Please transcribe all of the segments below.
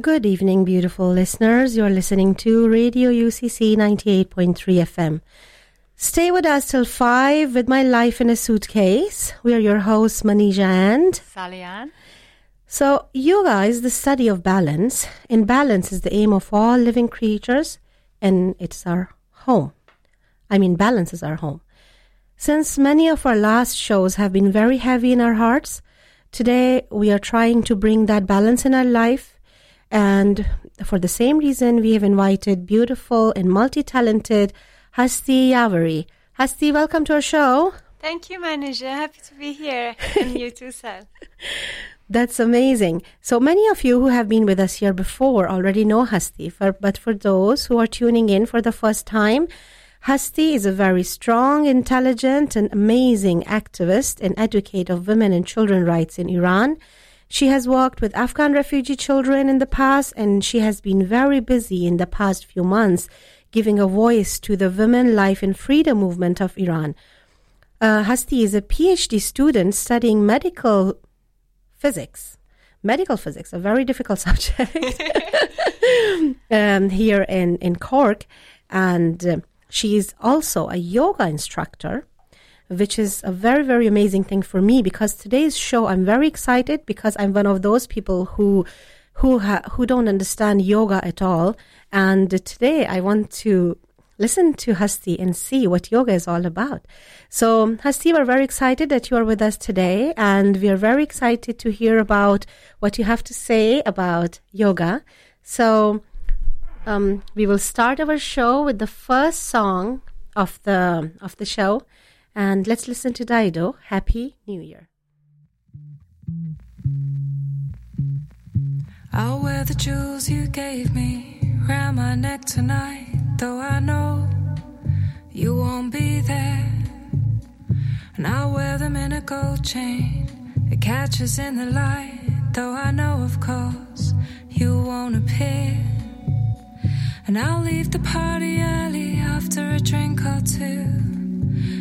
Good evening, beautiful listeners. You're listening to Radio UCC 98.3 FM. Stay with us till 5 with My Life in a Suitcase. We are your hosts, Manisha and Salian. So, yoga is the study of balance, and balance is the aim of all living creatures, and it's our home. I mean, balance is our home. Since many of our last shows have been very heavy in our hearts, today we are trying to bring that balance in our life. And for the same reason, we have invited beautiful and multi-talented Hasti Yavari. Hasti, welcome to our show. Thank you, Manisha. Happy to be here. And you too, Sal. That's amazing. So many of you who have been with us here before already know Hasti. But for those who are tuning in for the first time, Hasti is a very strong, intelligent, and amazing activist and advocate of women and children rights in Iran. She has worked with Afghan refugee children in the past, and she has been very busy in the past few months giving a voice to the women, life, and freedom movement of Iran. Hasti is a PhD student studying medical physics, a very difficult subject, here in Cork. And she is also a yoga instructor, which is a very, very amazing thing for me, because today's show, I'm very excited because I'm one of those people who don't understand yoga at all. And today I want to listen to Hasti and see what yoga is all about. So Hasti, we're very excited that you are with us today, and we are very excited to hear about what you have to say about yoga. So we will start our show with the first song of the show. And let's listen to Dido, Happy New Year. I'll wear the jewels you gave me round my neck tonight, though I know you won't be there. And I'll wear them in a gold chain that catches in the light, though I know, of course, you won't appear. And I'll leave the party early after a drink or two.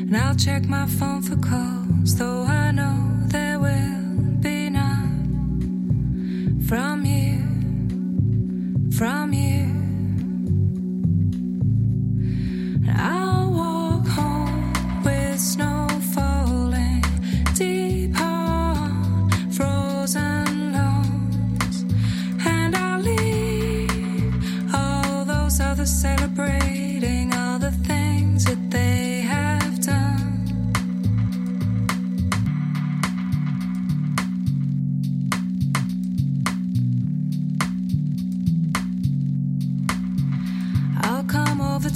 And I'll check my phone for calls, though I know there will be none from you. And I'll walk home with snow falling deep on frozen lawns, and I'll leave all those others celebrating all the things that they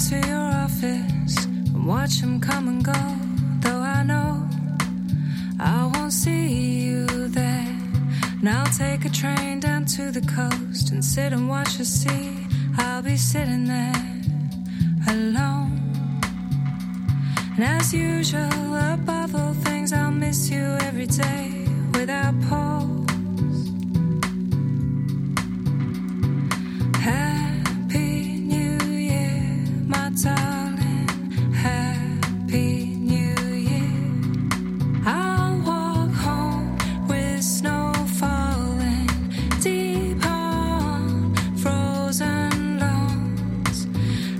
to your office and watch them come and go, though I know I won't see you there. And I'll take a train down to the coast and sit and watch the sea. I'll be sitting there alone, and as usual, above all things, I'll miss you every day without pause. Darling, happy new year. I'll walk home with snow falling deep on frozen lawns,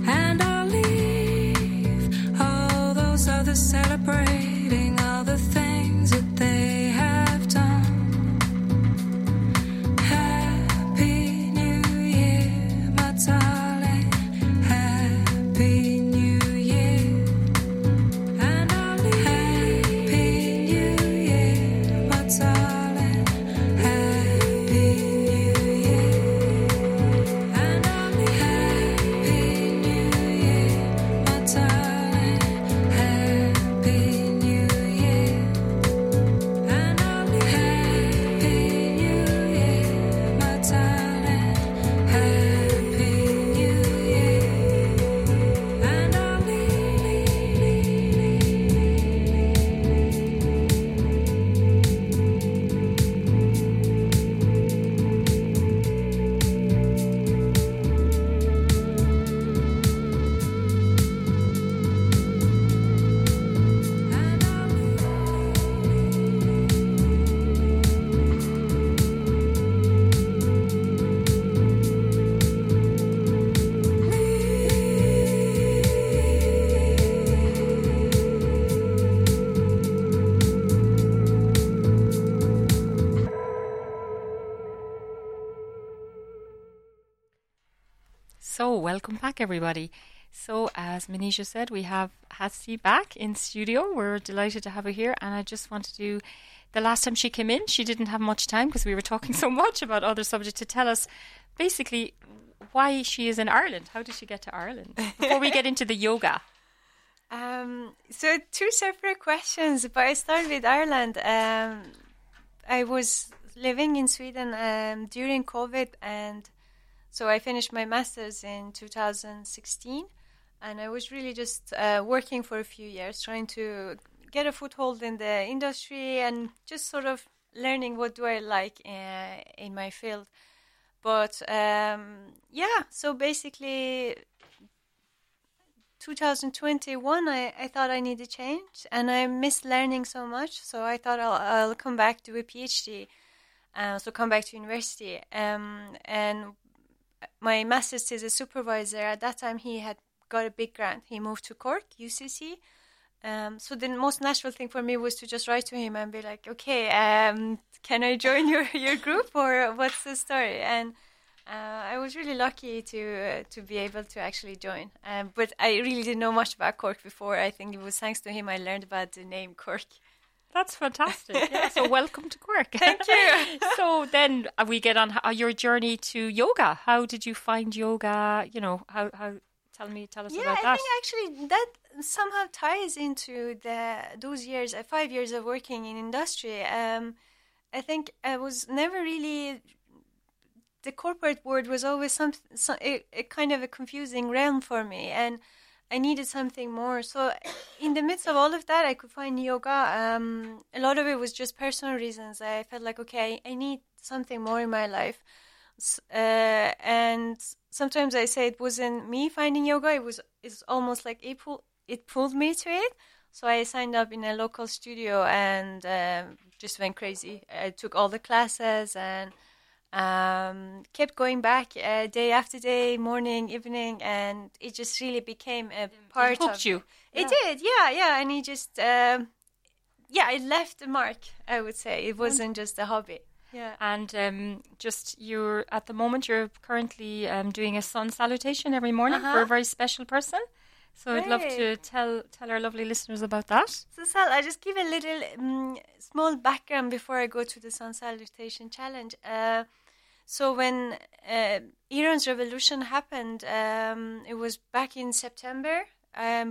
and I'll leave all those others celebrating all the things that they have done. So welcome back, everybody. So as Manisha said, we have Hasti back in studio. We're delighted to have her here, and I just want to do, the last time she came in, she didn't have much time because we were talking so much about other subjects, to tell us basically why she is in Ireland. How did she get to Ireland? Before we get into the yoga. So two separate questions, but I start with Ireland. I was living in Sweden during COVID, and so I finished my master's in 2016, and I was really just working for a few years, trying to get a foothold in the industry and just sort of learning what do I like in my field. But so basically 2021, I thought I needed change, and I miss learning so much. So I thought I'll come back, do a PhD, so come back to university. And my master's thesis supervisor at that time, he had got a big grant. He moved to Cork, UCC. So the most natural thing for me was to just write to him and be like, okay, can I join your group, or what's the story? And I was really lucky to be able to actually join. But I really didn't know much about Cork before. I think it was thanks to him I learned about the name Cork. That's fantastic. Yeah, so welcome to Cork. Thank you. So then we get on your journey to yoga. How did you find yoga? You know, how tell us about that. Yeah, I think actually that somehow ties into those years, 5 years of working in industry. I think I was never really, the corporate world was always a kind of a confusing realm for me, and I needed something more. So in the midst of all of that, I could find yoga. A lot of it was just personal reasons. I felt like, okay, I need something more in my life. And sometimes I say it wasn't me finding yoga. It's almost like it pulled me to it. So I signed up in a local studio and just went crazy. I took all the classes and kept going back day after day, morning, evening, and it just really became a part of... It hooked you. It did, yeah. And it just... it left a mark, I would say. It wasn't just a hobby. Yeah. And at the moment, you're currently doing a sun salutation every morning for a very special person. So I'd love to tell our lovely listeners about that. So Sal, I just give a little small background before I go to the sun salutation challenge. So when Iran's revolution happened, it was back in September.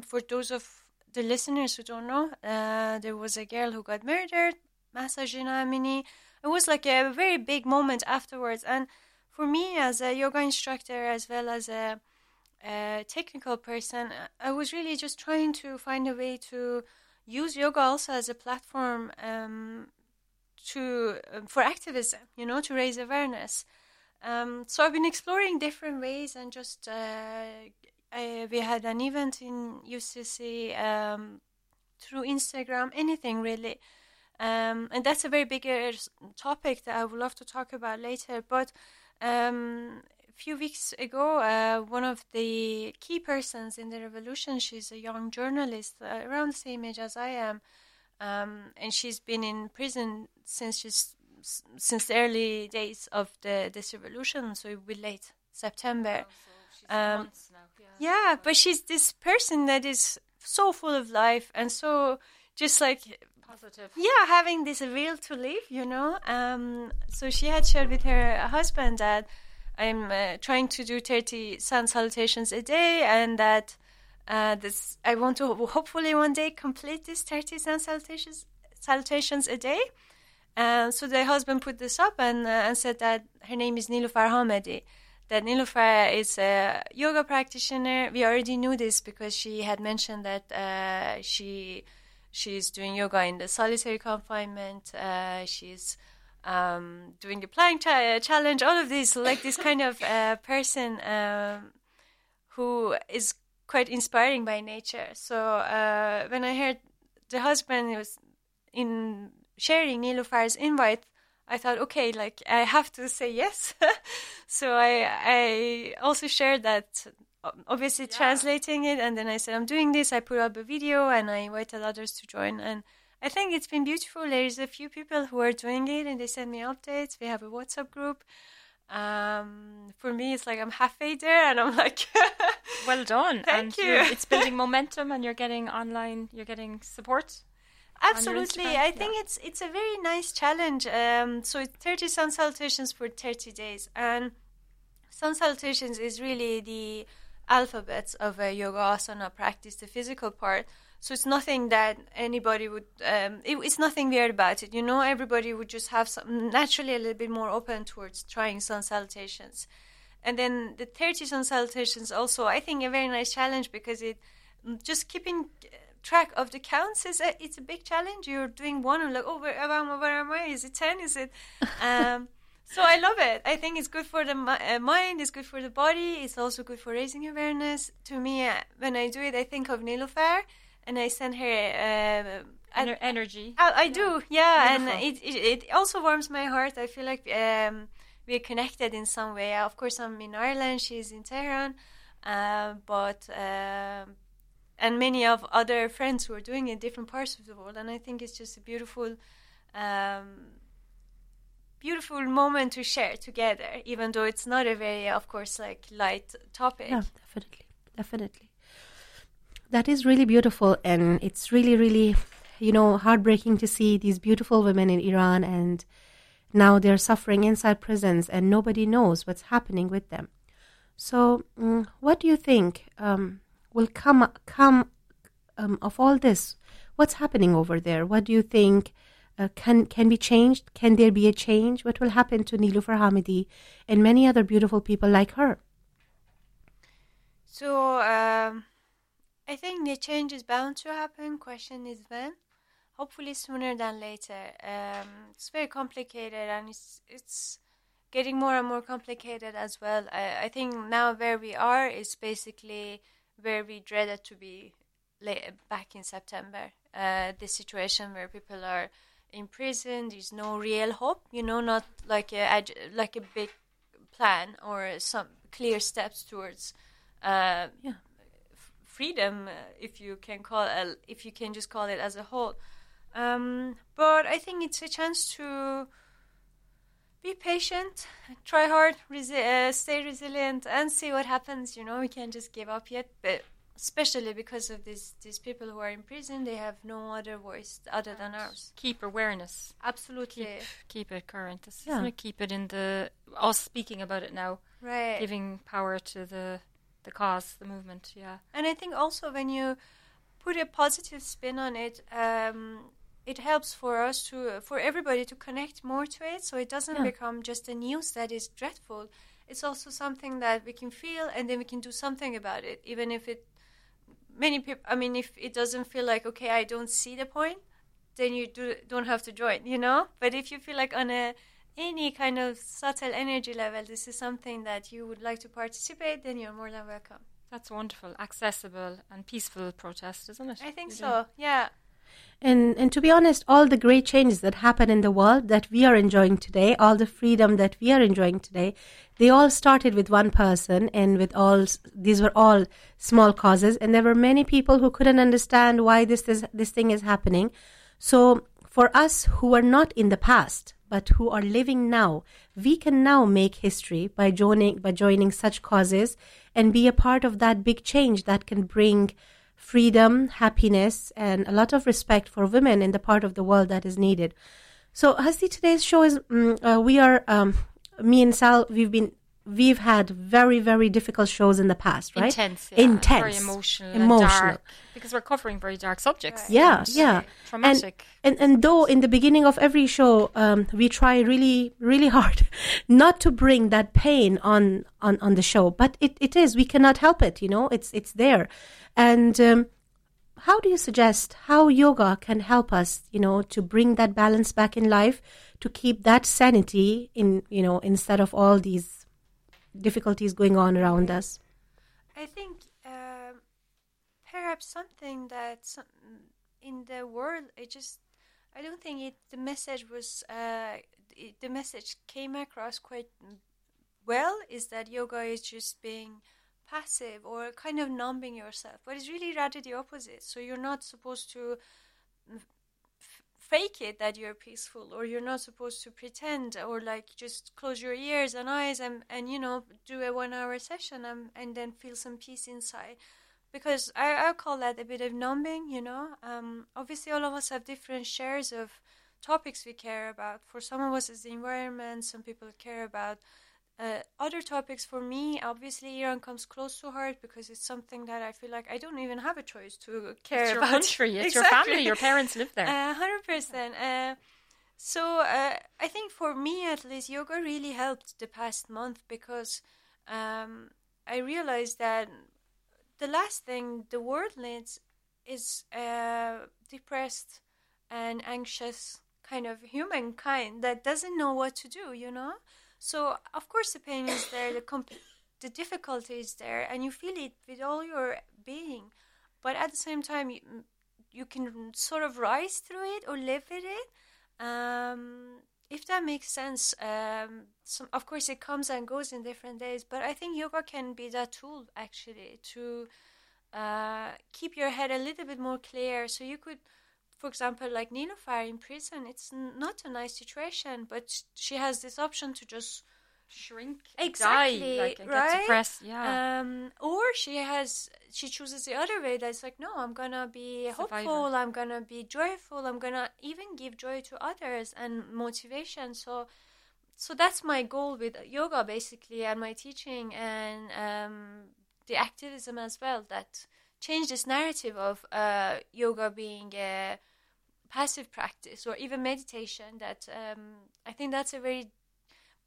For those of the listeners who don't know, there was a girl who got murdered, Marjan Farsad. It was like a very big moment afterwards. And for me as a yoga instructor, as well as a technical person, I was really just trying to find a way to use yoga also as a platform for activism, to raise awareness. So I've been exploring different ways, and just we had an event in UCC through Instagram, anything really. And that's a very big topic that I would love to talk about later. But a few weeks ago, one of the key persons in the revolution, she's a young journalist around the same age as I am, and she's been in prison since the early days of this revolution, so it was late September. Oh, so she's months now. Yeah, but she's this person that is so full of life and so just like... Positive. Yeah, having this will to live, So she had shared with her husband that I'm trying to do 30 sun salutations a day, and that I want to hopefully one day complete this 30 sun salutations a day. So the husband put this up and said that her name is Niloufar Hamidi. That Niloufar is a yoga practitioner. We already knew this because she had mentioned that she's doing yoga in the solitary confinement. She's doing the plank challenge. All of this, like this kind of person who is quite inspiring by nature. So when I heard the husband was in sharing Niloufar's invite, I thought, okay, like I have to say yes. So I also shared that. Obviously translating it, and then I said I'm doing this. I put up a video and I invited others to join, and I think it's been beautiful. There's a few people who are doing it and they send me updates. We have a WhatsApp group For me, it's like I'm halfway there, and I'm like, well done. Thank you. It's building momentum, and you're getting online. You're getting support. Absolutely, I think it's a very nice challenge. So it's 30 sun salutations for 30 days, and sun salutations is really the alphabets of a yoga asana practice, the physical part. So it's nothing that anybody would, it's nothing weird about it. You know, everybody would just have some, naturally a little bit more open towards trying sun salutations. And then the 30 sun salutations also, I think, a very nice challenge, because it just keeping track of the counts it's a big challenge. You're doing one and like, oh, where am I? Is it 10? Is it? So I love it. I think it's good for the mind, it's good for the body, it's also good for raising awareness. To me, when I do it, I think of Niloufar, and I send her energy. I do, yeah. Beautiful. And it also warms my heart. I feel like we're connected in some way. Of course, I'm in Ireland, she's in Tehran, and many of other friends who are doing it in different parts of the world. And I think it's just a beautiful... beautiful moment to share together, even though it's not a very, of course, like light topic. No, definitely. That is really beautiful, and it's really, really, you know, heartbreaking to see these beautiful women in Iran, and now they're suffering inside prisons, and nobody knows what's happening with them. So, what do you think will come of all this? What's happening over there? What do you think? Can be changed? Can there be a change? What will happen to Niloufar Hamidi and many other beautiful people like her? So I think the change is bound to happen. Question is when. Hopefully sooner than later. It's very complicated, and it's getting more and more complicated as well. I think now where we are is basically where we dreaded to be back in September. The situation where people are in prison, there's no real hope, you know, not like a big plan or some clear steps towards freedom, if you can just call it as a whole. But I think it's a chance to be patient, try hard, stay resilient, and see what happens. You know, we can't just give up yet, but especially because of these people who are in prison, they have no other voice other than ours. Keep awareness. Absolutely. Keep it current. Keep it in the... us speaking about it now. Right. Giving power to the cause, the movement, yeah. And I think also when you put a positive spin on it, it helps for us for everybody to connect more to it, so it doesn't become just a news that is dreadful. It's also something that we can feel, and then we can do something about it, even if it... Many people, I mean, if it doesn't feel like, okay, I don't see the point, then you don't have to join, you know? But if you feel like on any kind of subtle energy level, this is something that you would like to participate, then you're more than welcome. That's wonderful, accessible and peaceful protest, isn't it? I think so, yeah. And to be honest, all the great changes that happen in the world that we are enjoying today, all the freedom that we are enjoying today, they all started with one person, and with all these were all small causes, and there were many people who couldn't understand why this thing is happening. So for us who are not in the past but who are living now, we can now make history by joining such causes and be a part of that big change that can bring freedom, happiness, and a lot of respect for women in the part of the world that is needed. So, Hasti, today's show is me and Sal. We've had very, very difficult shows in the past, right? Intense, very emotional, and dark, because we're covering very dark subjects. Right. Yeah, traumatic. And though in the beginning of every show, we try really, really hard not to bring that pain on the show, but it is. We cannot help it. You know, it's there. And how do you suggest how yoga can help us, you know, to bring that balance back in life, to keep that sanity in, you know, instead of all these difficulties going on around us? I think perhaps something that in the world, I don't think the message came across quite well, is that yoga is just being passive or kind of numbing yourself, but it's really rather the opposite. So you're not supposed to fake it that you're peaceful, or you're not supposed to pretend, or like just close your ears and eyes and you know, do a 1 hour session and then feel some peace inside. Because I call that a bit of numbing, you know. Obviously, all of us have different shares of topics we care about. For some of us, it's the environment. Some people care about other topics. For me, obviously, Iran comes close to heart because it's something that I feel like I don't even have a choice to care about. It's your country. It's exactly. Your family. Your parents live there. 100%. So I think for me, at least, yoga really helped the past month because I realized that the last thing the world needs is depressed and anxious kind of humankind that doesn't know what to do, you know? So, of course, the pain is there, the difficulty is there, and you feel it with all your being. But at the same time, you can sort of rise through it or live with it. If that makes sense, of course it comes and goes in different days, but I think yoga can be that tool actually to keep your head a little bit more clear. So you could, for example, like Niloufar in prison, it's not a nice situation, but she has this option to just shrink, exactly, die, like, and right? Get depressed, yeah. Or she chooses the other way. That's like, no, I'm gonna be hopeful. I'm gonna be joyful. I'm gonna even give joy to others and motivation. So that's my goal with yoga, basically, and my teaching and the activism as well. That changed this narrative of yoga being a passive practice or even meditation. That I think that's a very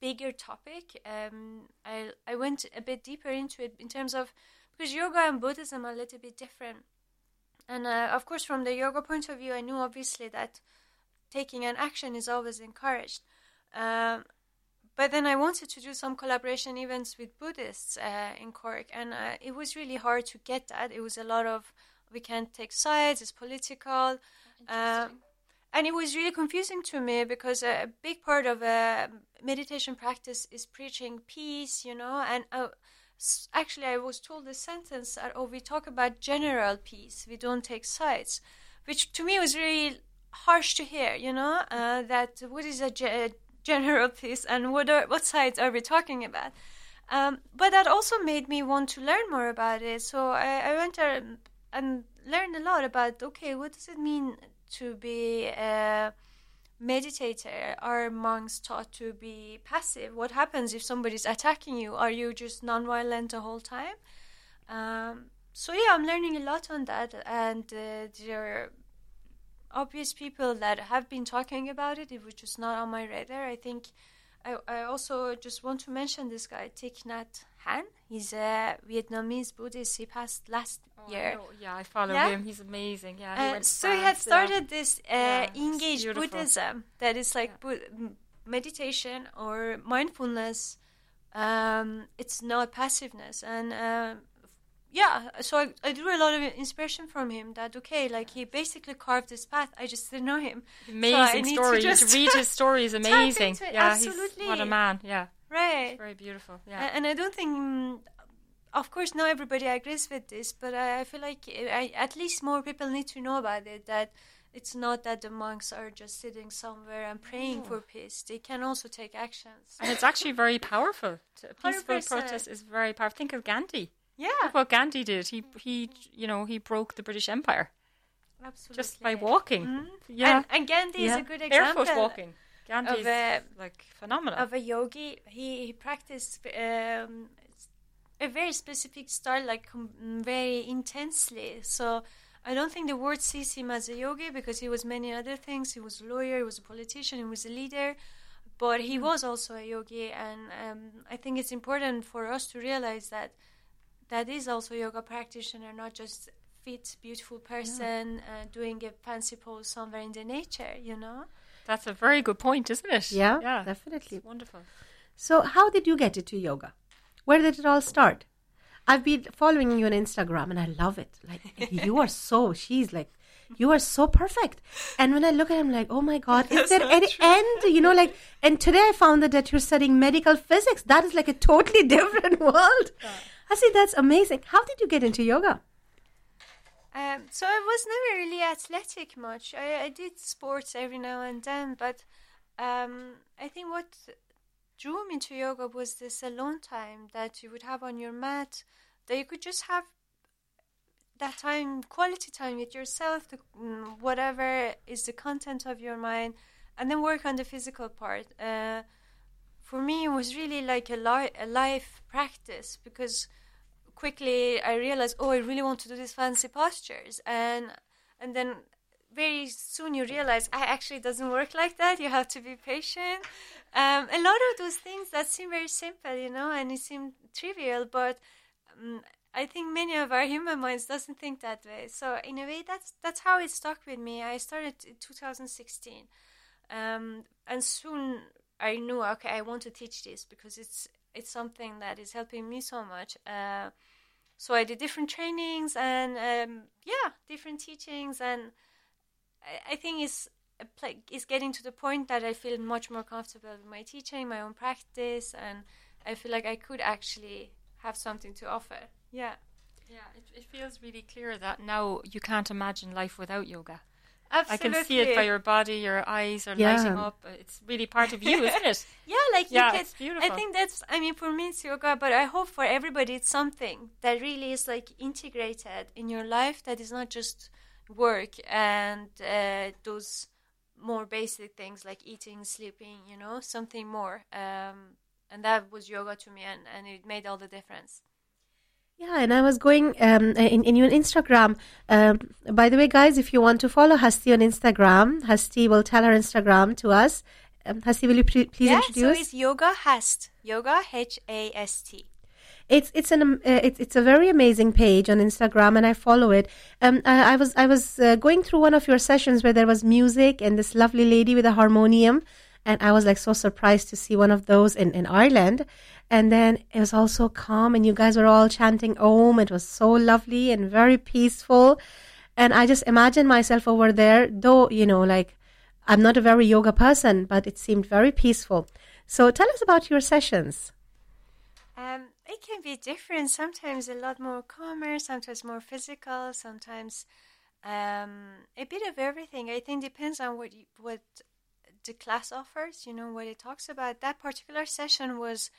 bigger topic. I went a bit deeper into it in terms of, because yoga and Buddhism are a little bit different. And of course, from the yoga point of view, I knew obviously that taking an action is always encouraged. But then I wanted to do some collaboration events with Buddhists in Cork, and it was really hard to get that. It was a lot of, we can't take sides, it's political. And it was really confusing to me because a big part of a meditation practice is preaching peace, you know. And actually, I was told this sentence that, we talk about general peace, we don't take sides, which to me was really harsh to hear, you know, that what is a general peace and what sides are we talking about? But that also made me want to learn more about it. So I went there and learned a lot about, okay, what does it mean to be a meditator? Are monks taught to be passive? What happens if somebody's attacking you? Are you just nonviolent the whole time? So yeah, I'm learning a lot on that, and there are obvious people that have been talking about it. It was just not on my radar. I think I also just want to mention this guy, Thich Nhat Hanh. He's a Vietnamese Buddhist. He passed last year. Yeah, I follow him. He's amazing. Yeah, he had started this engaged Buddhism that is like meditation or mindfulness. It's not passiveness. And so I drew a lot of inspiration from him that, okay, like he basically carved this path. I just didn't know him. Amazing story. To read his story is amazing. Yeah, absolutely. What a man. Yeah. Right. It's very beautiful. Yeah. And I don't think, of course, not everybody agrees with this, but I feel like at least more people need to know about it, that it's not that the monks are just sitting somewhere and praying for peace. They can also take actions. And it's actually very powerful. A peaceful 100%. Protest is very powerful. Think of Gandhi. Yeah. Look what Gandhi did. He broke the British Empire. Absolutely. Just by walking. Mm-hmm. Yeah. And Gandhi is a good example. Barefoot walking. Gandhi's like phenomenal. Of a yogi, he practiced a very specific style, like very intensely. So I don't think the world sees him as a yogi because he was many other things. He was a lawyer, he was a politician, he was a leader, but he was also a yogi. And I think it's important for us to realize that is also a yoga practitioner, not just fit, beautiful person doing a fancy pose somewhere in the nature, you know. That's a very good point, isn't it? Yeah, definitely. It's wonderful. So how did you get into yoga? Where did it all start? I've been following you on Instagram and I love it. Like, you are so perfect. And when I look at him, like, oh my God, is there any end? You know, like, and today I found that you're studying medical physics. That is like a totally different world. Yeah. I see, that's amazing. How did you get into yoga? So I was never really athletic much. I did sports every now and then, but I think what drew me to yoga was this alone time that you would have on your mat, that you could just have that time, quality time with yourself, whatever is the content of your mind, and then work on the physical part. For me, it was really like a life practice, because quickly I realized, I really want to do these fancy postures. And then very soon you realize, actually doesn't work like that. You have to be patient. A lot of those things that seem very simple, and it seemed trivial, but I think many of our human minds doesn't think that way. So in a way, that's how it stuck with me. I started in 2016. And soon I knew, I want to teach this because it's something that is helping me so much. So I did different trainings and, different teachings. And I think it's getting to the point that I feel much more comfortable with my teaching, my own practice. And I feel like I could actually have something to offer. It feels really clear that now you can't imagine life without yoga. Absolutely. I can see it by your body, your eyes are lighting up. It's really part of you, isn't it? It's beautiful. I think for me it's yoga, but I hope for everybody it's something that really is like integrated in your life, that is not just work and those more basic things like eating, sleeping, something more. And that was yoga to me, and it made all the difference. Yeah, and I was going in your Instagram. By the way, guys, if you want to follow Hasti on Instagram, Hasti will tell her Instagram to us. Hasti, will you please introduce? Yeah, so it's Yoga Hast. Yoga, H-A-S-T. It's a very amazing page on Instagram, and I follow it. I was going through one of your sessions where there was music and this lovely lady with a harmonium. And I was like so surprised to see one of those in Ireland. And then it was all so calm and you guys were all chanting Om. It was so lovely and very peaceful. And I just imagined myself over there, though, I'm not a very yoga person, but it seemed very peaceful. So tell us about your sessions. It can be different. Sometimes a lot more calmer, sometimes more physical, sometimes a bit of everything. I think depends on what the class offers, what it talks about. That particular session was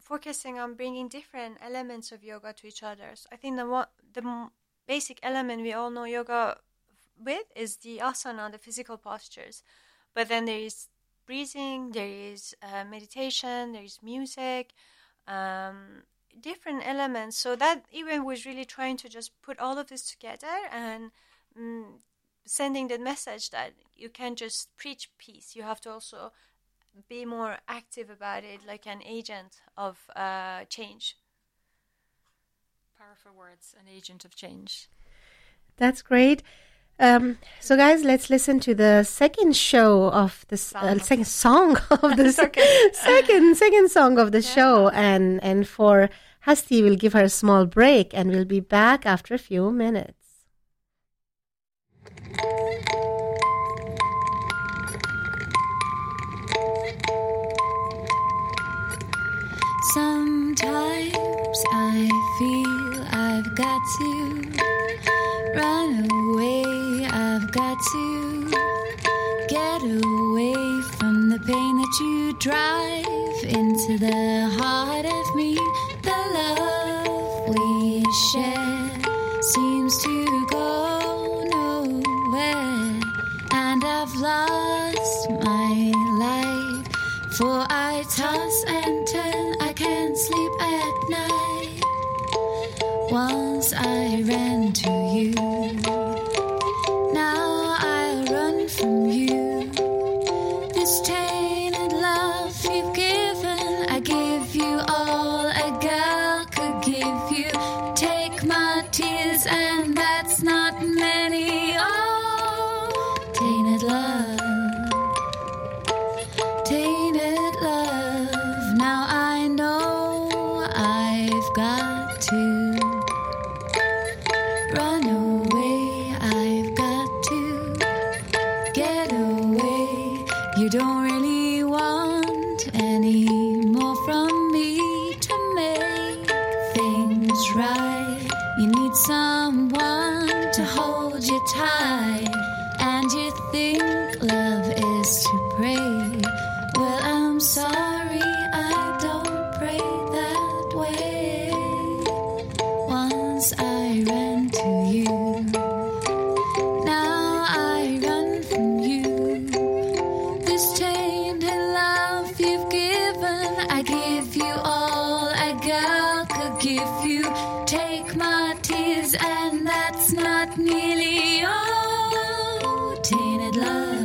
focusing on bringing different elements of yoga to each other. So I think the basic element we all know yoga with is the asana, the physical postures. But then there is breathing, there is meditation, there is music, different elements. So that event was really trying to just put all of this together and sending the message that you can't just preach peace. You have to also be more active about it, like an agent of change. Powerful words, an agent of change. That's great. So guys, let's listen to the second show of this second song of this second song of the show, and for Hasti we'll give her a small break and we'll be back after a few minutes. Sometimes I feel I've got to run away, I've got to get away from the pain that you drive into the heart of me. The love we share seems to go and I've lost my life, for I toss and turn, I can't sleep at night. Once I ran to you, now I run from you. This tainted love you've given, I give you all a girl could give you. Take my tears and that's not many. Tainted love, now I know I've got to run away, I've got to get away. You don't really want any more from me to make things right. You need someone to if you take my tears, and that's not nearly all. Tainted love.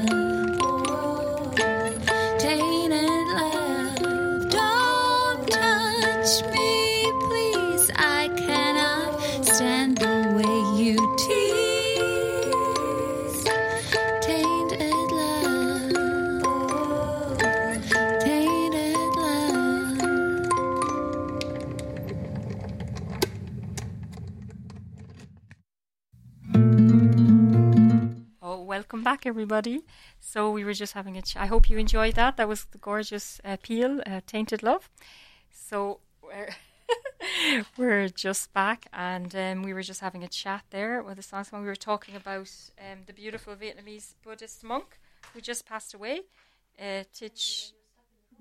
Welcome back, everybody. So we were just having a I hope you enjoyed that. That was the gorgeous Peel, Tainted Love. So we're just back, and we were just having a chat there with the songsman. We were talking about the beautiful Vietnamese Buddhist monk who just passed away, Thich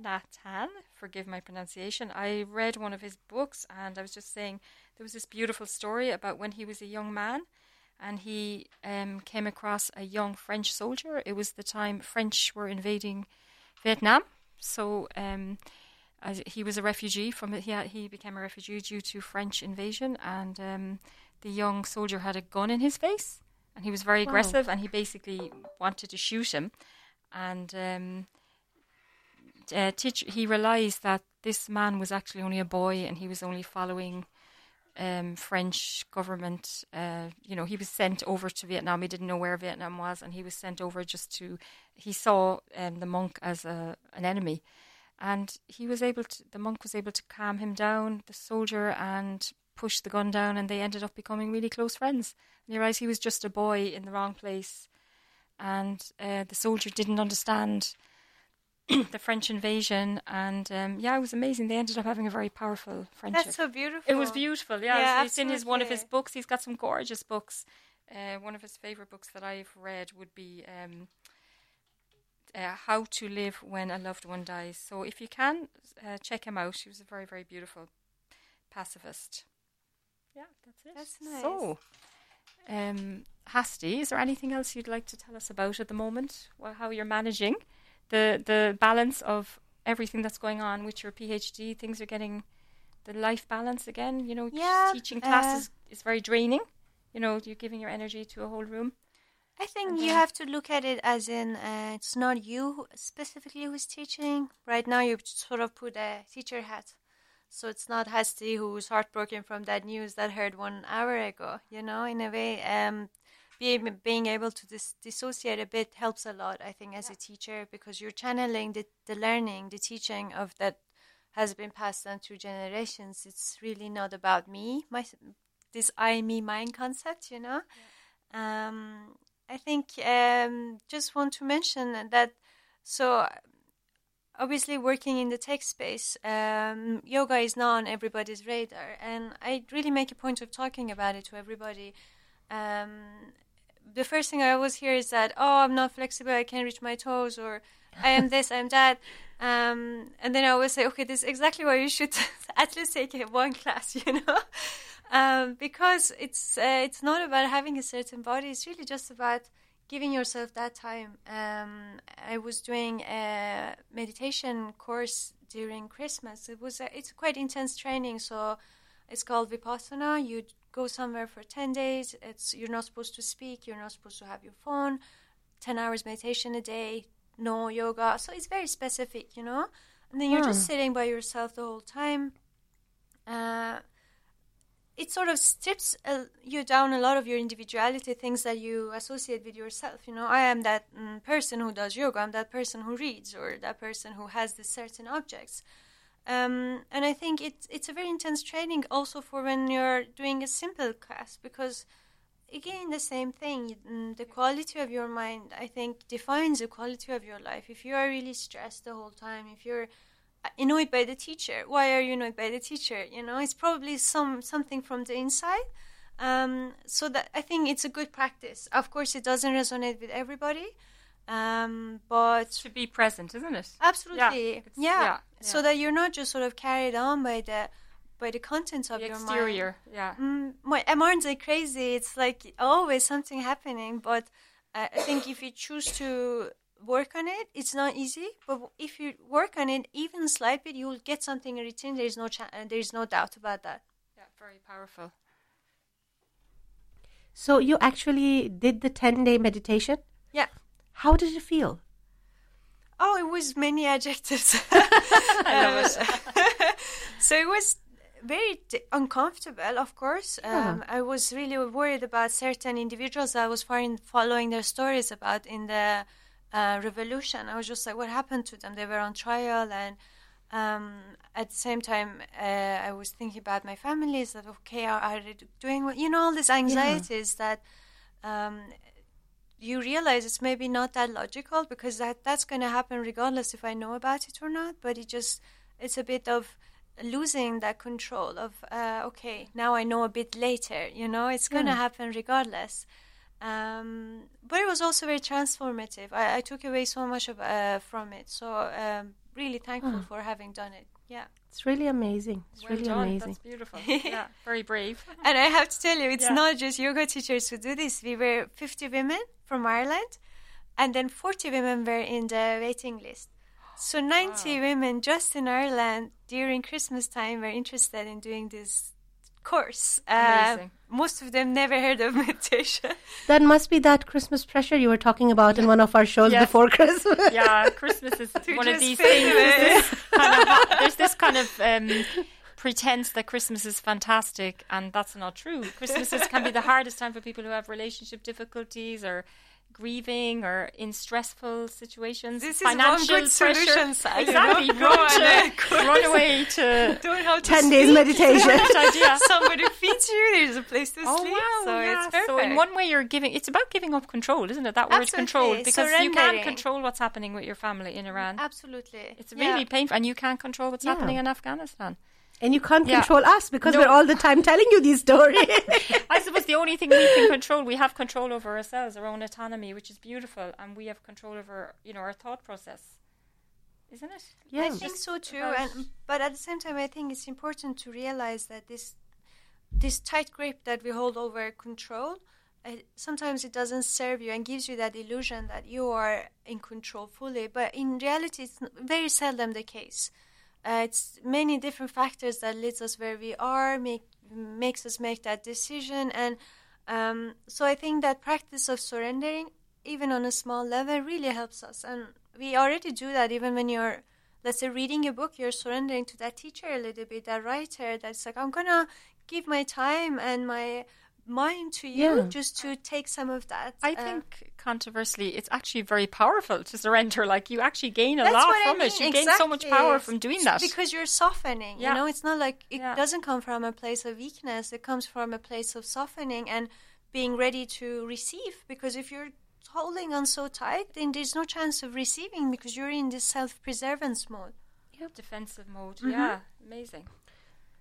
Nhat Hanh. Forgive my pronunciation. I read one of his books, and I was just saying there was this beautiful story about when he was a young man. And he came across a young French soldier. It was the time French were invading Vietnam. So he was a refugee. He became a refugee due to French invasion. And the young soldier had a gun in his face. And he was very aggressive. And he basically wanted to shoot him. And he realized that this man was actually only a boy. And he was only following... French government, he was sent over to Vietnam. He didn't know where Vietnam was, and he was sent over he saw the monk as an enemy, and the monk was able to calm him down, the soldier, and push the gun down, and they ended up becoming really close friends. And you realize he was just a boy in the wrong place, and the soldier didn't understand the French invasion, and it was amazing. They ended up having a very powerful friendship. That's so beautiful. It was beautiful, yeah it's in one of his books. He's got some gorgeous books. One of his favourite books that I've read would be How to Live When a Loved One Dies. So if you can, check him out. He was a very, very beautiful pacifist. Yeah, that's it. That's nice. So, Hasti, is there anything else you'd like to tell us about at the moment? Well, how you're managing... The balance of everything that's going on with your PhD, things are getting the life balance again. Teaching classes is very draining. You're giving your energy to a whole room. I think you have to look at it as in it's not you specifically who's teaching. Right now you've sort of put a teacher hat. So it's not Hasti who's heartbroken from that news that heard 1 hour ago. In a way... being able to dissociate a bit helps a lot, I think, as a teacher, because you're channeling the learning, the teaching of that has been passed down through generations. It's really not about me, this I, me, mine concept, Yeah. I think just want to mention that, so obviously working in the tech space, yoga is not on everybody's radar. And I really make a point of talking about it to everybody. The first thing I always hear is that, I'm not flexible, I can't reach my toes, or I am this, I am that. And then I always say, okay, this is exactly why you should at least take one class, because it's not about having a certain body. It's really just about giving yourself that time. I was doing a meditation course during Christmas. It's quite intense training, so it's called Vipassana. You go somewhere for 10 days. You're not supposed to speak. You're not supposed to have your phone. 10 hours meditation a day. No yoga. So it's very specific, And then you're just sitting by yourself the whole time. It sort of strips you down a lot of your individuality, things that you associate with yourself. I am that person who does yoga. I'm that person who reads, or that person who has the certain objects. And I think it's a very intense training also for when you're doing a simple class, because, again, the same thing. The quality of your mind, I think, defines the quality of your life. If you are really stressed the whole time, if you're annoyed by the teacher, why are you annoyed by the teacher? It's probably something from the inside. So that I think it's a good practice. Of course, it doesn't resonate with everybody. But to be present, isn't it? Absolutely, yeah. So that you're not just sort of carried on by the contents of your exterior. Mind. Yeah. Aren't I crazy? It's like always something happening. But I think if you choose to work on it, it's not easy. But if you work on it, even slight bit, you'll get something in return. There is no doubt about that. Yeah. very powerful. So you actually did the 10-day meditation? Yeah. How did you feel? Oh, it was many adjectives. So it was very uncomfortable, of course. I was really worried about certain individuals I was following their stories about in the revolution. I was just like, what happened to them? They were on trial. And at the same time, I was thinking about my family. Is that okay? Are they doing what? You know, all these anxieties that... you realize it's maybe not that logical, because that's going to happen regardless if I know about it or not. But it's a bit of losing that control of, okay, now I know a bit later, you know, it's going to happen regardless. But it was also very transformative. I took away so much from it. So really thankful for having done it. Yeah. It's really amazing. It's really amazing. That's beautiful. Yeah. Very brave. And I have to tell you, it's not just yoga teachers who do this. We were 50 women from Ireland, and then 40 women were in the waiting list. So 90 women just in Ireland during Christmas time were interested in doing this course. Most of them never heard of meditation. That must be that Christmas pressure you were talking about in one of our shows before Christmas. Yeah, Christmas is one of these things. There's this kind of pretense that Christmas is fantastic, and that's not true. Christmases can be the hardest time for people who have relationship difficulties or grieving or in stressful situations. This is one good solution. Exactly. Run away to 10 days meditation. Somebody feeds you, there's a place to sleep. Wow, so it's perfect. So in one way it's about giving up control, isn't it? That word control, because you can't control what's happening with your family in Iran. Absolutely. It's really painful, and you can't control what's happening in Afghanistan. And you can't control us, because we're all the time telling you these stories. I suppose the only thing we can control, we have control over ourselves, our own autonomy, which is beautiful. And we have control over, our thought process. Isn't it? Yeah. I think so too. But at the same time, I think it's important to realize that this tight grip that we hold over control, sometimes it doesn't serve you and gives you that illusion that you are in control fully. But in reality, it's very seldom the case. It's many different factors that leads us where we are, makes us make that decision. And so I think that practice of surrendering, even on a small level, really helps us. And we already do that even when you're, let's say, reading a book, you're surrendering to that teacher a little bit, that writer that's like, I'm going to give my time and my mind to you just to take some of that. I think controversially it's actually very powerful to surrender. Like, you actually gain a lot from it. You gain so much power from doing that, because you're softening. You know, it's not like it doesn't come from a place of weakness. It comes from a place of softening and being ready to receive, because if you're holding on so tight, then there's no chance of receiving, because you're in this self-preservance mode, defensive mode. Amazing.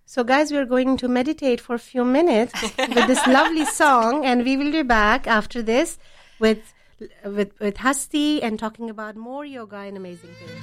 So guys, we're going to meditate for a few minutes with this lovely song, and we will be back after this with Hasti and talking about more yoga and amazing things.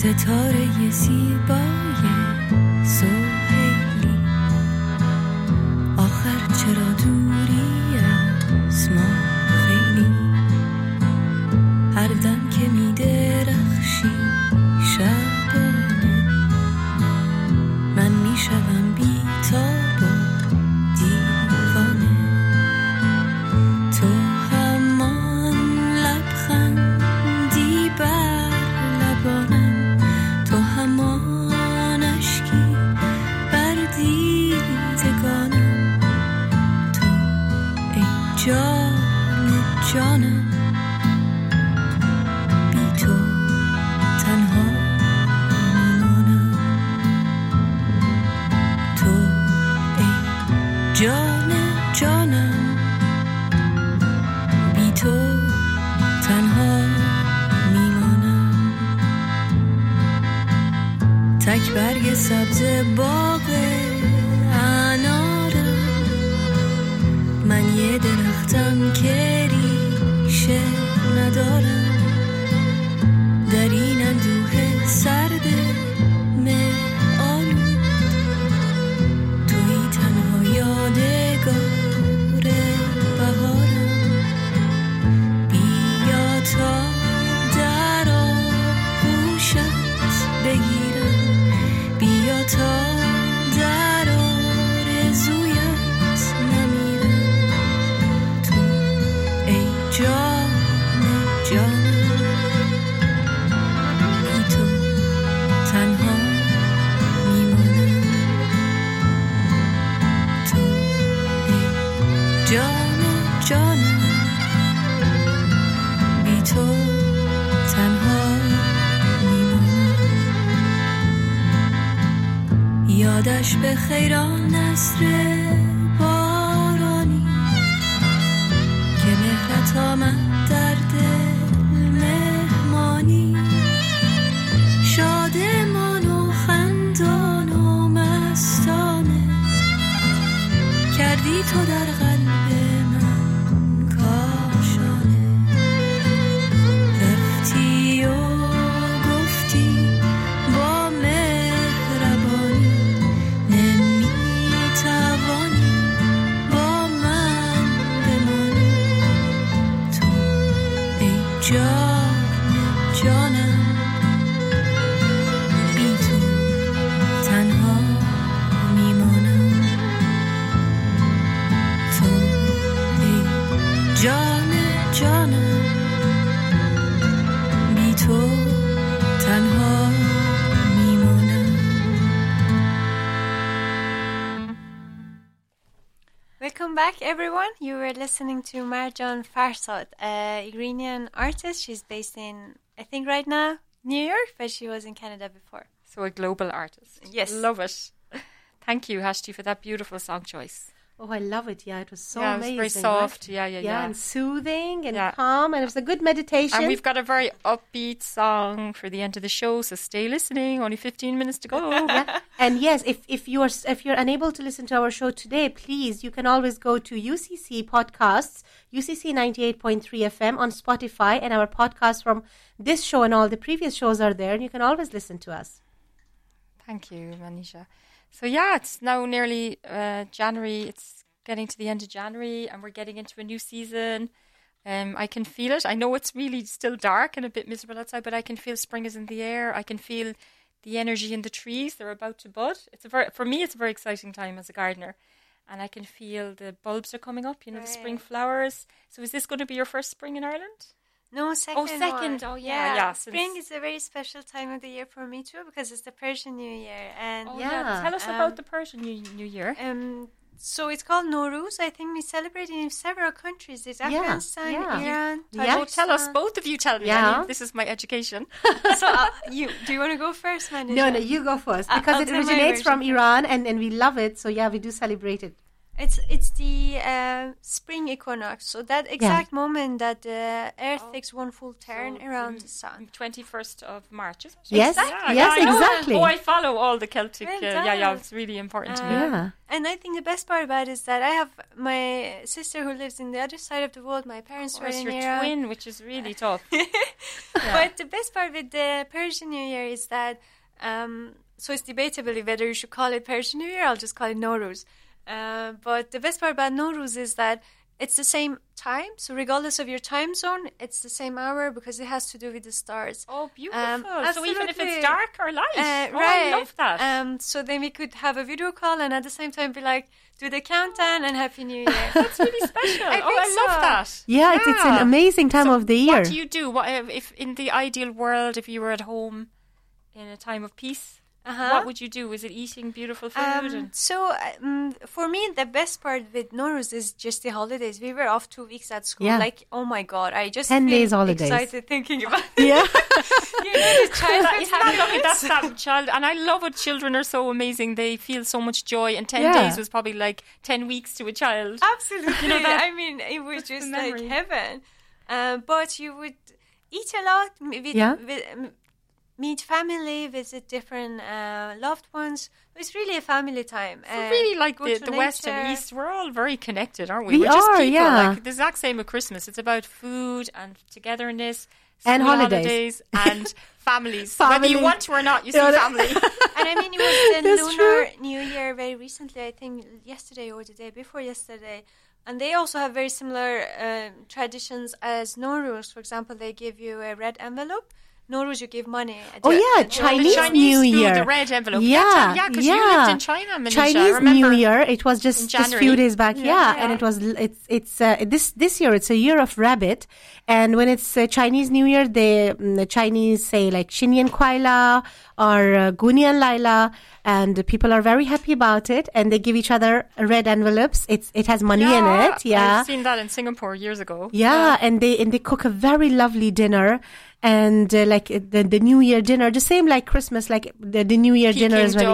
ستاره زیبای سهیلی، آخر چرا دوری از ما خیلی؟ هر دم که می درخشی شبانه، من می شوم بی تاب و دیوانه. تو همان لبخندی بر لب ये सबसे बागे آنارو من یه درختم که ریشه ندارم در این اندوه سرد مه‌آلود توی تنها یادگار بهارم بیا تا در آغوشت بگیرم بیا تا یادش به خیران نصر بارانی که مهرت آمد در دل مهمانی شادمان و خندان و مستانه کردی تو در قلب من کاشانه رفتی و Welcome back, everyone. You were listening to Marjan Farsad, an Iranian artist. She's based in, I think right now, New York, but she was in Canada before. So a global artist. Yes. Love it. Thank you, Hasti, for that beautiful song choice. Oh, I love it. Yeah, it was so amazing. It was very soft. Right? Yeah. And soothing and calm. And it was a good meditation. And we've got a very upbeat song for the end of the show. So stay listening. Only 15 minutes to go. Yeah. And yes, if you're unable to listen to our show today, please, you can always go to UCC Podcasts, UCC 98.3 FM on Spotify. And our podcasts from this show and all the previous shows are there. And you can always listen to us. Thank you, Manisha. So it's now nearly January. It's getting to the end of January and we're getting into a new season. I can feel it. I know it's really still dark and a bit miserable outside, but I can feel spring is in the air. I can feel the energy in the trees. They're about to bud. For me, it's a very exciting time as a gardener. And I can feel the bulbs are coming up, the spring flowers. So is this going to be your first spring in Ireland? No, second. Oh, yeah. Spring is a very special time of the year for me too because it's the Persian New Year. And tell us about the Persian New Year. So it's called Nowruz. I think we celebrate it in several countries. It's Afghanistan, Iran, Tajikistan. Yeah. Tell us. Both of you tell me. Yeah. I mean, this is my education. So do you want to go first, Manisha? No, you go first because it originates from Iran and we love it. So we do celebrate it. It's the spring equinox, so that exact moment that the Earth takes one full turn around the sun. 21st of March, is it? Yes, exactly. Exactly. I follow all the Celtic. It's really important to me. Yeah. And I think the best part about it is that I have my sister who lives in the other side of the world. My parents were in Iran. Your twin, which is really tough. But the best part with the Persian New Year is that, so it's debatable whether you should call it Persian New Year. I'll just call it Nowruz. But the best part about Nowruz is that it's the same time. So regardless of your time zone, it's the same hour because it has to do with the stars. Oh, beautiful. So even if it's dark or light. I love that. So then we could have a video call and at the same time be like, do the countdown and Happy New Year. That's really special. I love that. Yeah, It's an amazing time of the year. What do you do? What, if in the ideal world, if you were at home in a time of peace? What would you do? Is it eating beautiful food? For me, the best part with Nowruz is just the holidays. We were off 2 weeks at school. Oh my God, I just 10 days holidays. Excited thinking about it. Yeah. That's that child. And I love it. Children are so amazing. They feel so much joy. And 10 days was probably like 10 weeks to a child. Absolutely. It was just like heaven. But you would eat a lot. With meet family, visit different loved ones. It's really a family time. So really, like the West and East, we're all very connected, aren't we? We are, just people, yeah. Like the exact same with Christmas. It's about food and togetherness. And holidays. And families. Whether you want to or not, you see family. And I mean, it was the Lunar New Year very recently, I think yesterday or the day before yesterday. And they also have very similar traditions as Nowruz. For example, they give you a red envelope. Nowruz, you give money. Chinese New Year. The red envelope. Yeah, because you lived in China, Manisha. Chinese New Year, it was just a few days back. Yeah. And it was, this year, it's a year of rabbit. And when it's Chinese New Year, the Chinese say like Shinyan Kwaila or Gunian Laila, and people are very happy about it, and they give each other red envelopes. It has money in it. Yeah, I've seen that in Singapore years ago. Yeah, and they cook a very lovely dinner. And like the New Year dinner, the same like Christmas, like the New Year dinner is really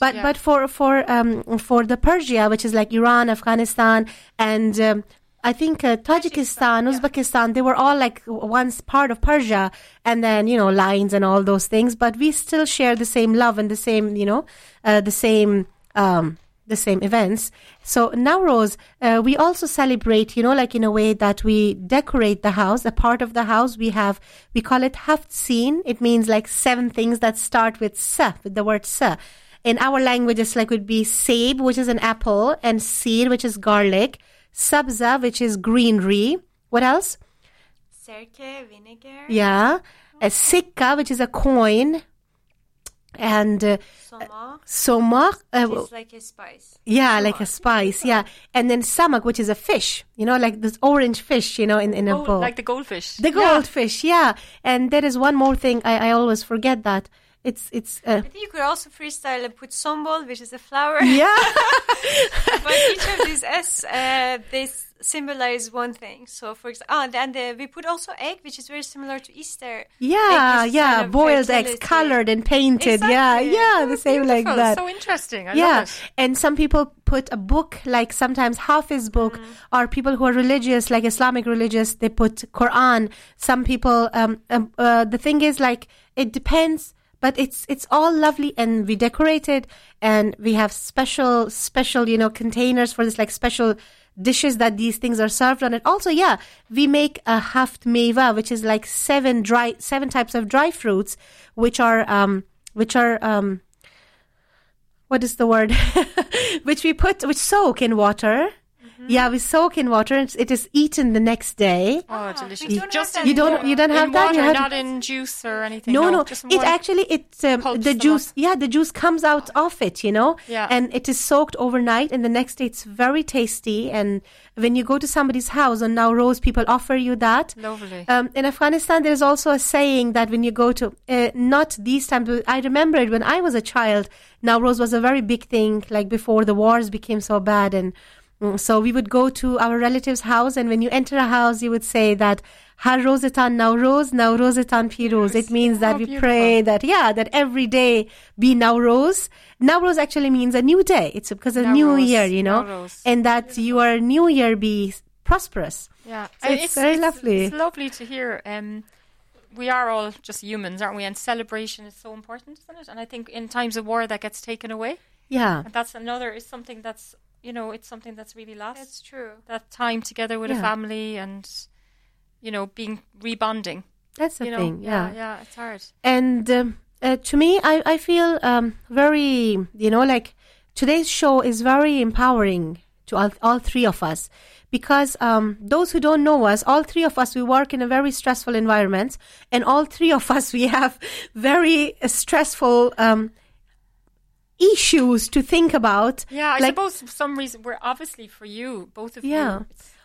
But for the Persia, which is like Iran, Afghanistan, and I think Tajikistan, Uzbekistan, they were all like once part of Persia, and then lines and all those things. But we still share the same love and the same the same events. So Nowruz, we also celebrate, like in a way that we decorate the house, a part of the house we call it Haftzin. It means like 7 things that start with sa, with the word sa. In our language, it's like would be seib, which is an apple, and seed, which is garlic, sabza, which is greenery. What else? Serke, vinegar. Yeah. A sikka, which is a coin. And soma, it's like a spice. Yeah, soma. Like a spice. Yeah, and then samak, which is a fish. Like this orange fish. In a bowl, like the goldfish. The goldfish. Yeah, and there is one more thing I always forget that. It's. I think you could also freestyle and put sombol, which is a flower. Yeah. But each of these S, they symbolize one thing. So, for example, we put also egg, which is very similar to Easter. Yeah, boiled eggs, colored and painted. Exactly. Yeah, the same beautiful. Like that. So interesting. I love it. And some people put a book, like sometimes Hafiz book, or people who are religious, like Islamic religious, they put Quran. Some people, the thing is, like, it depends. But it's all lovely, and we decorate it, and we have special containers for this, like special dishes that these things are served on it. Also, we make a haft meva, which is like 7 types of dry fruits, which are what is the word? which soak in water. Yeah, we soak in water, and it is eaten the next day. Oh, delicious! You don't have that. You're not in juice or anything. No. It actually the juice. Yeah, the juice comes out of it. Yeah. And it is soaked overnight, and the next day it's very tasty. And when you go to somebody's house on Nowruz, people offer you that. Lovely. In Afghanistan, there is also a saying that when you go to not these times. I remember it when I was a child. Nowruz was a very big thing, like before the wars became so bad and. So we would go to our relative's house, and when you enter a house, you would say that Har Rozetan Nowruz, Nowrozetan Piruz. It means that we pray that every day be Nowruz. Nowruz actually means a new day. It's because of Nowruz, New Year, Nowruz. And that your New Year be prosperous. Yeah, so it's very lovely. It's lovely to hear. We are all just humans, aren't we? And celebration is so important, isn't it? And I think in times of war, that gets taken away. Yeah, and that's something that's. It's something that's really lost. That's true. That time together with a family and, being rebonding. That's the thing. Yeah, it's hard. And to me, I feel very, like today's show is very empowering to all three of us. Because those who don't know us, all three of us, we work in a very stressful environment. And all three of us, we have very stressful issues to think about. Yeah, I suppose for some reason we're obviously for you, both of you.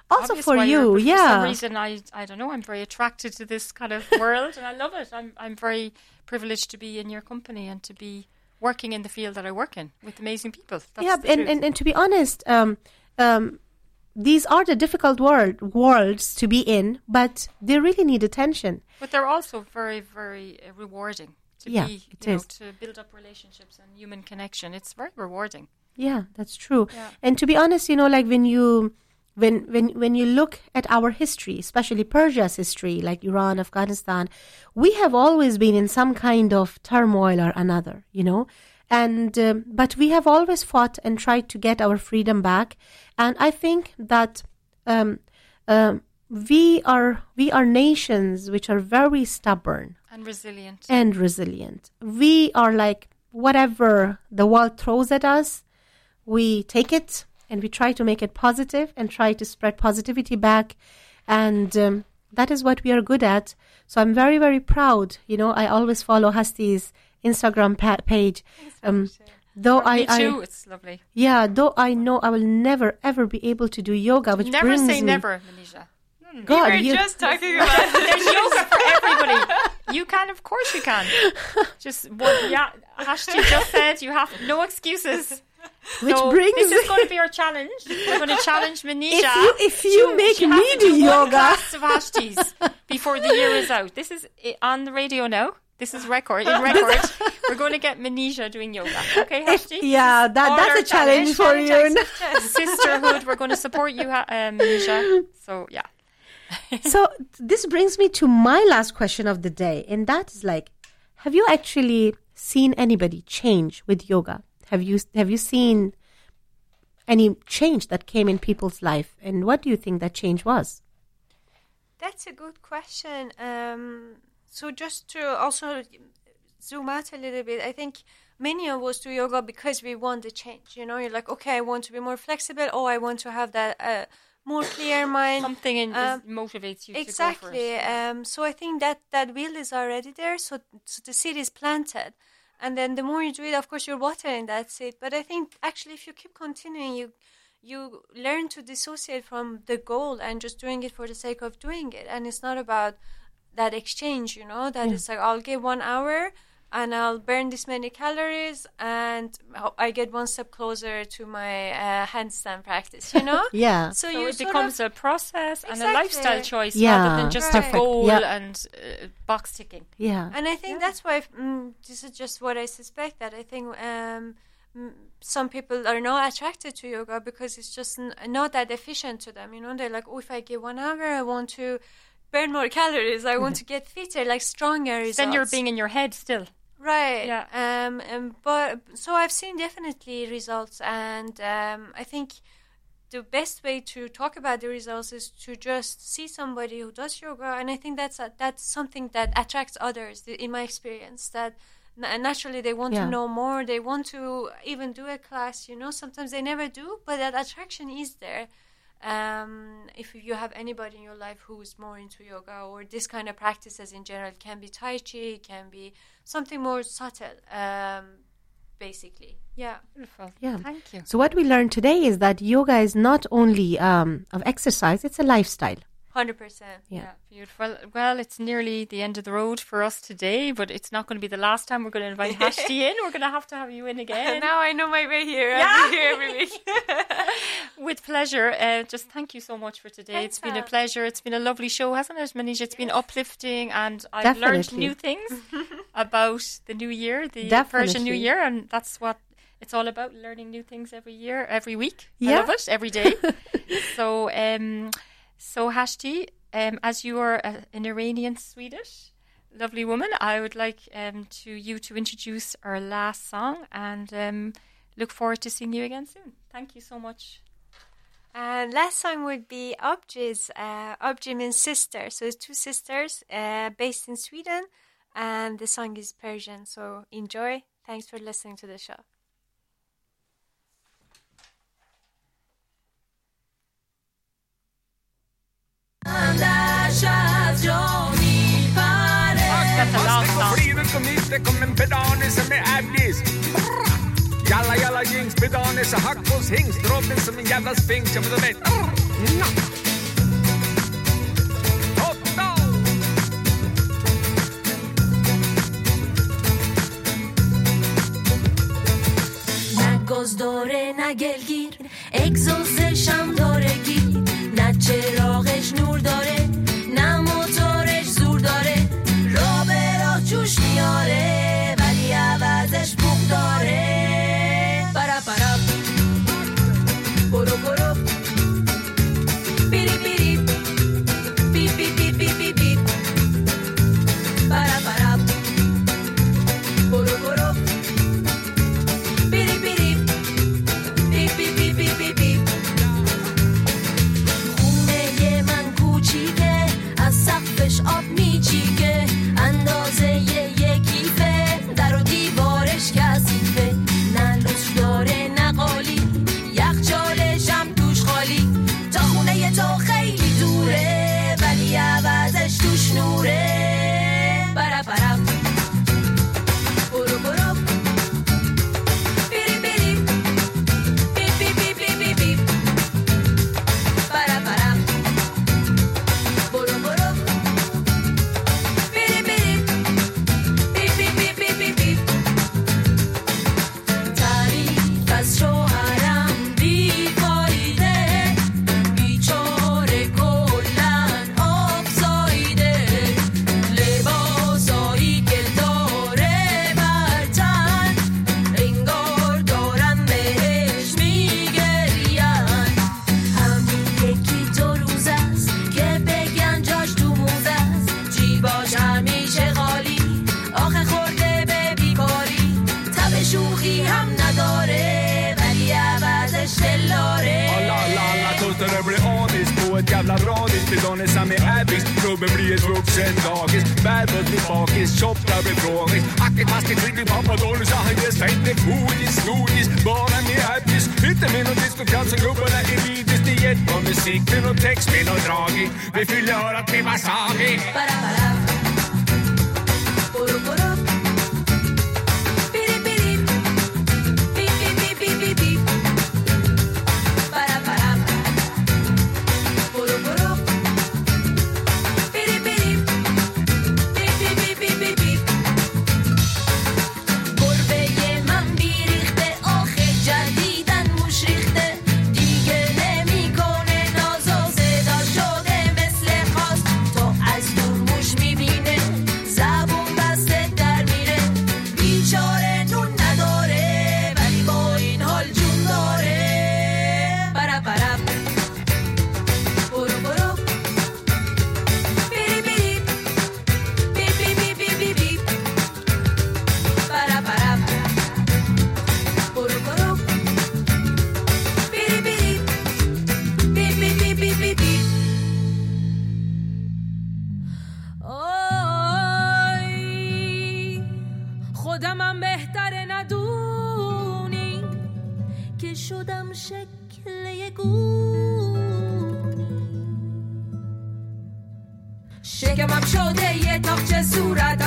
Also for you, For some reason, I don't know, I'm very attracted to this kind of world and I love it. I'm very privileged to be in your company and to be working in the field that I work in with amazing people. That's and to be honest, these are the difficult worlds to be in, but they really need attention. But they're also very, very rewarding. To build up relationships and human connection. It's very rewarding. Yeah, that's true. Yeah. And to be honest, like when you when you look at our history, especially Persia's history, like Iran, Afghanistan, we have always been in some kind of turmoil or another, you know. And but we have always fought and tried to get our freedom back. And I think that we are nations which are very stubborn and resilient. We are like whatever the world throws at us, we take it. And we try to make it positive and try to spread positivity back. And that is what we are good at. So I'm very, very proud. You know, I always follow Hasti's Instagram page. Though Me too, it's lovely. Yeah, though I know I will never, ever be able to do yoga, which never brings me... Never say never, Manisha. God, we were just talking about there's yoga for everybody. You can, of course you can. Just what Hasti just said, you have no excuses. This is going to be our challenge. We're going to challenge Manisha. If you make me do yoga, class of Hasti's before the year is out. This is on the radio now. This is record. We're going to get Manisha doing yoga. Okay, Hasti? Yeah, that's a challenge for you. Sisterhood. We're going to support you, Manisha. So yeah. So this brings me to my last question of the day, and that is like, have you actually seen anybody change with yoga? Have you seen any change that came in people's life? And what do you think that change was? That's a good question. So just to also zoom out a little bit, I think many of us do yoga because we want the change. You know, you're like, okay, I want to be more flexible. Oh, I want to have that more clear mind. Something in motivates you to go for it. Exactly. So I think that will is already there. So the seed is planted. And then the more you do it, of course, you're watering that seed. But I think actually if you keep continuing, you learn to dissociate from the goal and just doing it for the sake of doing it. And it's not about that exchange, you know, that it's like I'll get 1 hour and I'll burn this many calories and I get one step closer to my handstand practice, you know? Yeah. So it becomes a process and a lifestyle choice rather than just a goal and box ticking. Yeah. And I think that's why, this is just what I suspect, that I think some people are not attracted to yoga because it's just not that efficient to them, you know? They're like, oh, if I get 1 hour, I want to burn more calories, I want to get fitter, like stronger results. Then you're being in your head still. Right. Yeah. But so I've seen definitely results, and I think the best way to talk about the results is to just see somebody who does yoga, and I think that's something that attracts others. In my experience, that naturally they want to know more, they want to even do a class. You know, sometimes they never do, but that attraction is there. If you have anybody in your life who is more into yoga or this kind of practices in general, it can be Tai Chi, it can be something more subtle, basically. Yeah. Beautiful. Yeah. Thank you. So what we learned today is that yoga is not only of exercise, it's a lifestyle. 100%. Yeah. Beautiful. Well, it's nearly the end of the road for us today, but it's not going to be the last time we're going to invite Hasti in. We're going to have you in again. Now I know my way here. Yeah. I'll be here every week. With pleasure. Just thank you so much for today. Thanks, it's been a pleasure. It's been a lovely show, hasn't it, Manisha? It's been uplifting, and I've learned new things about the new year, the Persian New Year, and that's what it's all about, learning new things every year, every week. I love it, every day. So Hasti, as you are an Iranian Swedish lovely woman, I would like to introduce our last song, and look forward to seeing you again soon. Thank you so much. Last song would be Abjiz. Abjiz means sister, so it's two sisters based in Sweden, and the song is Persian. So enjoy. Thanks for listening to the show. Yalla yalla jinx, bidon is a hackos hings, dropping some yalla sphinx of the bed. Hop down. Nakos dore nagelgir, exozesh am dore gir, na chiraghesh nur dore, na motorech zur dore, ro be ro chush miare, vali avazesh bug dore. Para, para, poro, poro, jävla radis. Till dagen är samma äbis. Klubben blir ett vuxen dagis. Bärbult i bakis, tjopplar blir frågis. Acket, hastigt, skicklig pappa dålig. Så han gäst, inte godis, godis. Bara med äbis. Inte med någon diskokant som gubbarna är lidis. Det hjälper av musik, med någon text, med någon drag i. Vi fyller örat med wasabi. Parapara. Poruporo. شکمم شده یه تاقچه صورت